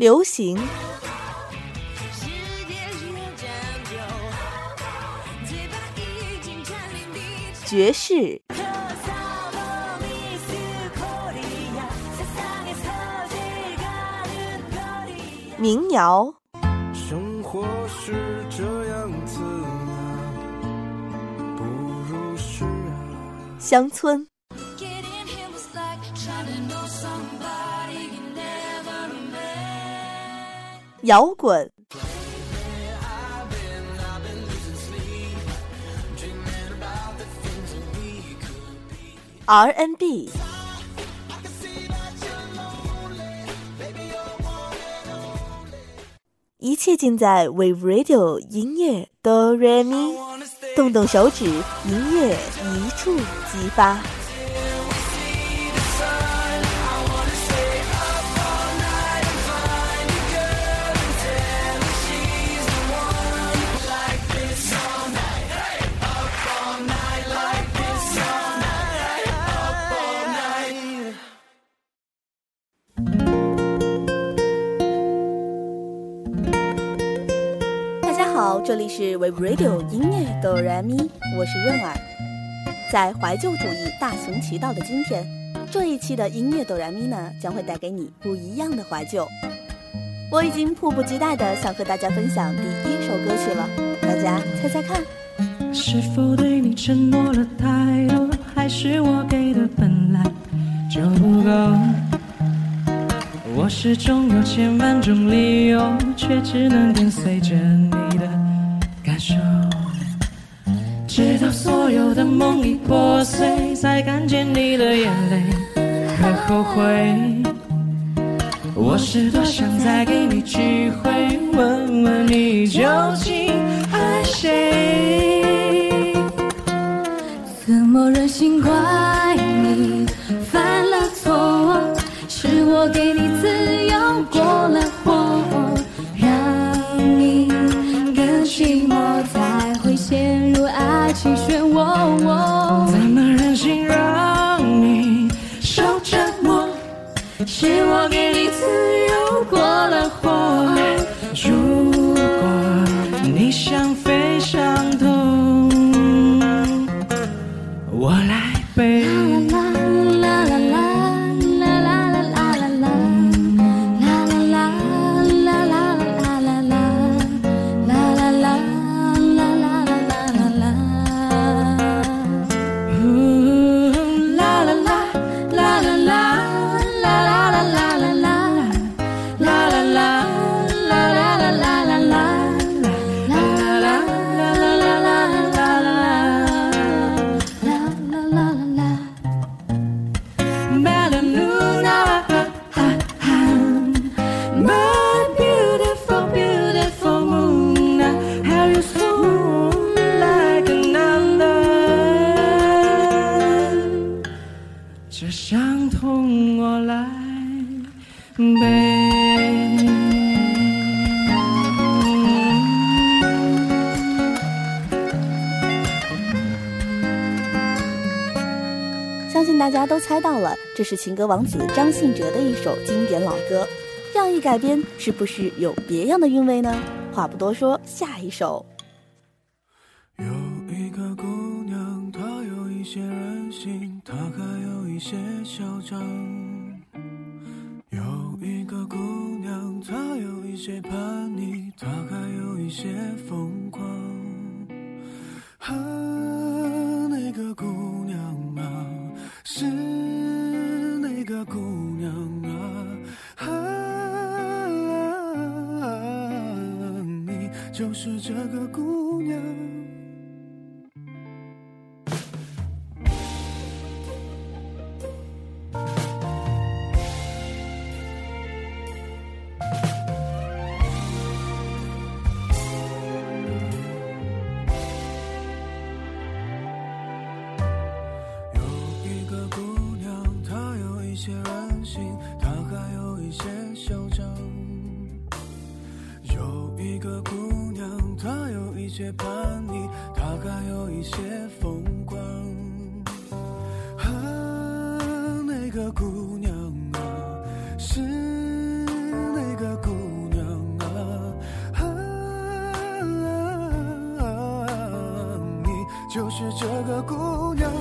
流行。爵士。民谣。生活是这样子啊，不如是啊。乡村。摇滚。R&B。 一切尽在 Wave Radio 音乐哆来咪，动动手指，音乐一触即发。这里是 Web Radio 音乐哆来咪，我是润儿。在怀旧主义大行其道的今天，这一期的音乐哆来咪呢，将会带给你不一样的怀旧。我已经迫不及待的想和大家分享第一首歌曲了，大家猜猜看。是否对你承诺了太多，还是我给的本来就不够？我始终有千万种理由，却只能跟随着你的感受，直到所有的梦已破碎，才看见你的眼泪和后悔。我是多想再给你机会，问问你究竟爱谁，怎么忍心怪你犯了错，是我给你自由过了火，让你更寂寞，才会陷入爱情漩涡。怎么忍心让你受折磨，是我给你自由过了火。如果你想飞上头，我来背。相信大家都猜到了，这是情歌王子张信哲的一首经典老歌，这样一改编是不是有别样的韵味呢？话不多说，下一首。有一个姑娘，她有一些任性，她还有一些嚣张。有一个姑娘，她有一些叛逆，她还有一些疯狂。啊，那个姑娘啊，是那个姑娘啊，啊，你就是这个姑娘。姑娘啊，是那个姑娘。这个姑娘，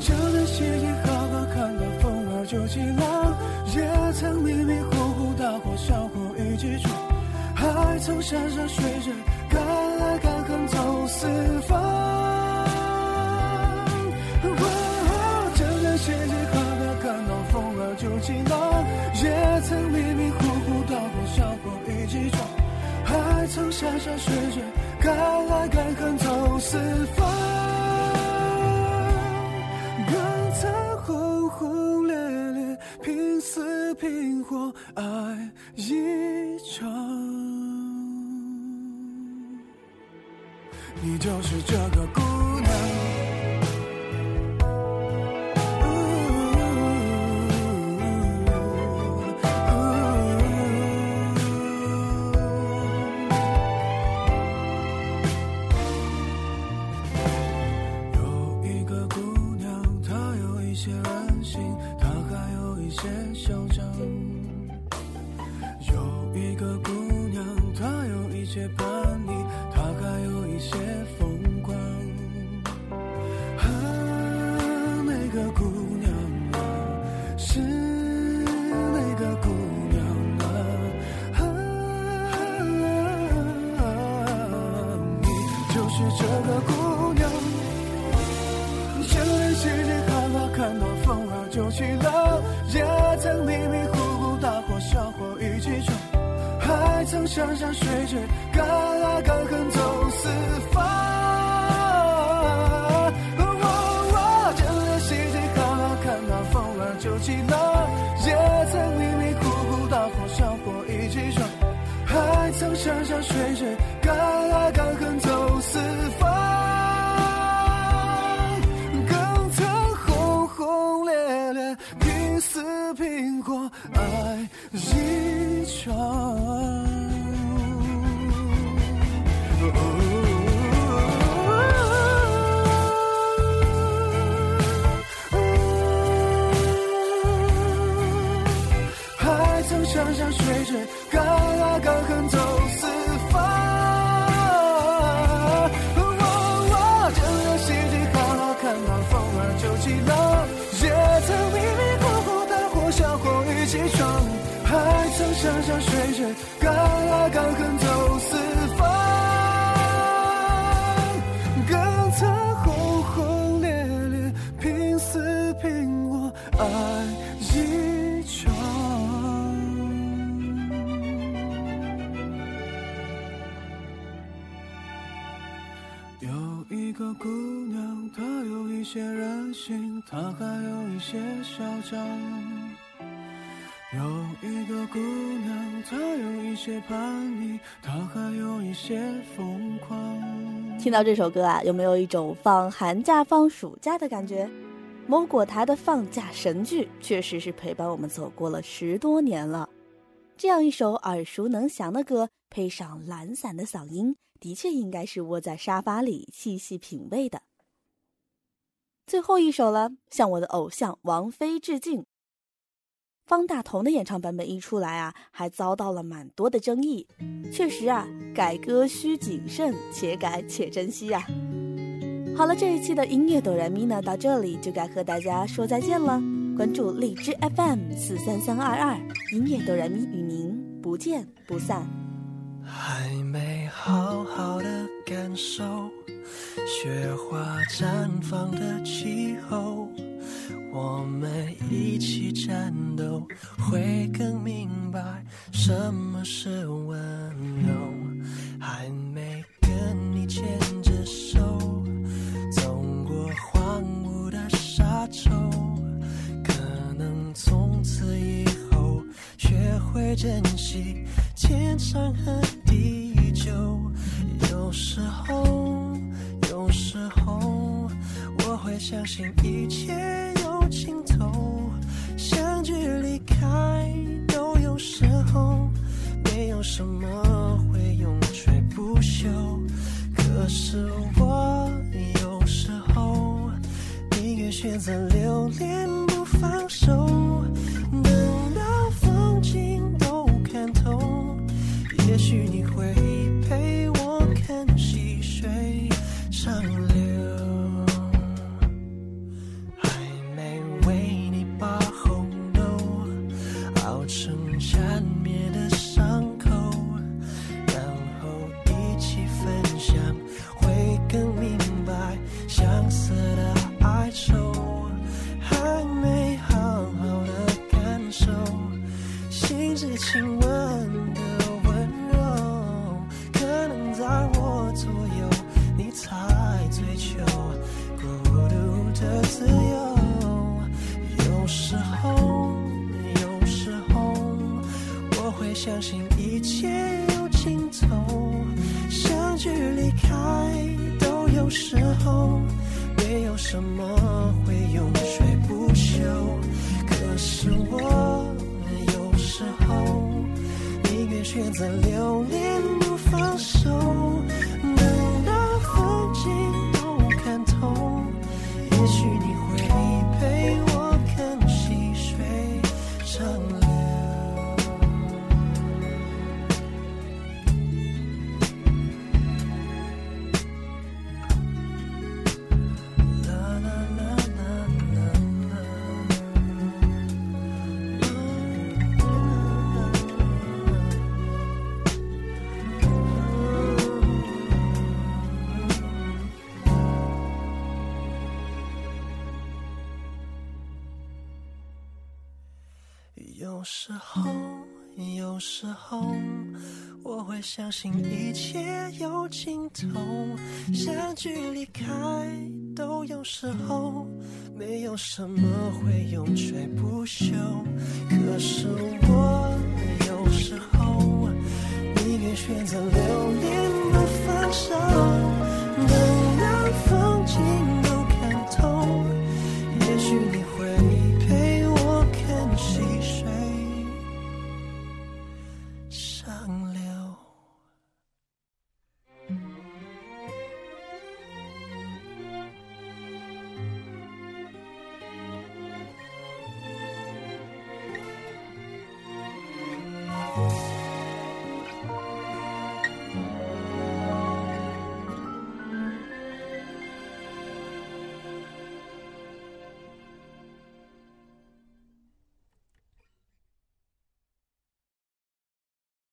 这个世界好好看的风儿就起浪，也曾迷迷糊糊到过相互一起闯，还曾山山水水敢爱敢恨走四方。哦，这个世界好好看到风儿就起浪，也曾迷迷糊糊到过相互一起闯，还曾山山水水敢爱敢恨走四方。刚才轰轰烈烈拼死拼活爱一场，你就是这个姑娘。山山水水敢爱敢恨走四方。哦，这个世界好好看到风儿就起浪，也曾迷迷糊糊到过相互一起闯，还曾山山水水敢爱敢恨走四方。更曾轰轰烈烈拼死拼活爱一场。山山水水敢爱敢恨走四方。哦，这个世界好好看到风儿就起浪，也曾迷迷糊糊大火小火一起闯，还曾山山水水敢爱敢恨走四方。更曾轰轰烈烈拼死拼活爱一场。一个姑娘，她有一些任性，她还有一些嚣张。有一个姑娘，她有一些叛逆，她还有一些疯狂。听到这首歌啊，有没有一种放寒假放暑假的感觉？某果台的放假神剧确实是陪伴我们走过了10多年了。这样一首耳熟能详的歌，配上懒散的嗓音，的确应该是窝在沙发里细细品味的。最后一首了，向我的偶像王菲致敬。方大同的演唱版本一出来啊，还遭到了蛮多的争议。确实啊，改歌需谨慎，且改且珍惜啊。好了，这一期的音乐哆来咪呢，到这里就该和大家说再见了。关注荔枝 FM43322，音乐哆来咪与您不见不散。还没好好的感受雪花绽放的气候，我们一起战斗，会更明白什么是温柔。还没跟你牵着手走过荒芜的沙洲，可能从此以后学会珍惜天长和地久。有时候我会相信一切有尽头，相聚离开都有时候，没有什么会永垂不朽。可是我有时候宁愿选择留恋不放手，等到风景都看透，也许你会陪我看细水长流。有什么会永垂不朽，可是我有时候宁愿选择留恋不放手，等到风景都看透，也许你会陪我看细水长有时候我会相信一切有尽头，相聚离开都有时候，没有什么会永垂不朽，可是我有时候宁愿选择留恋不放手。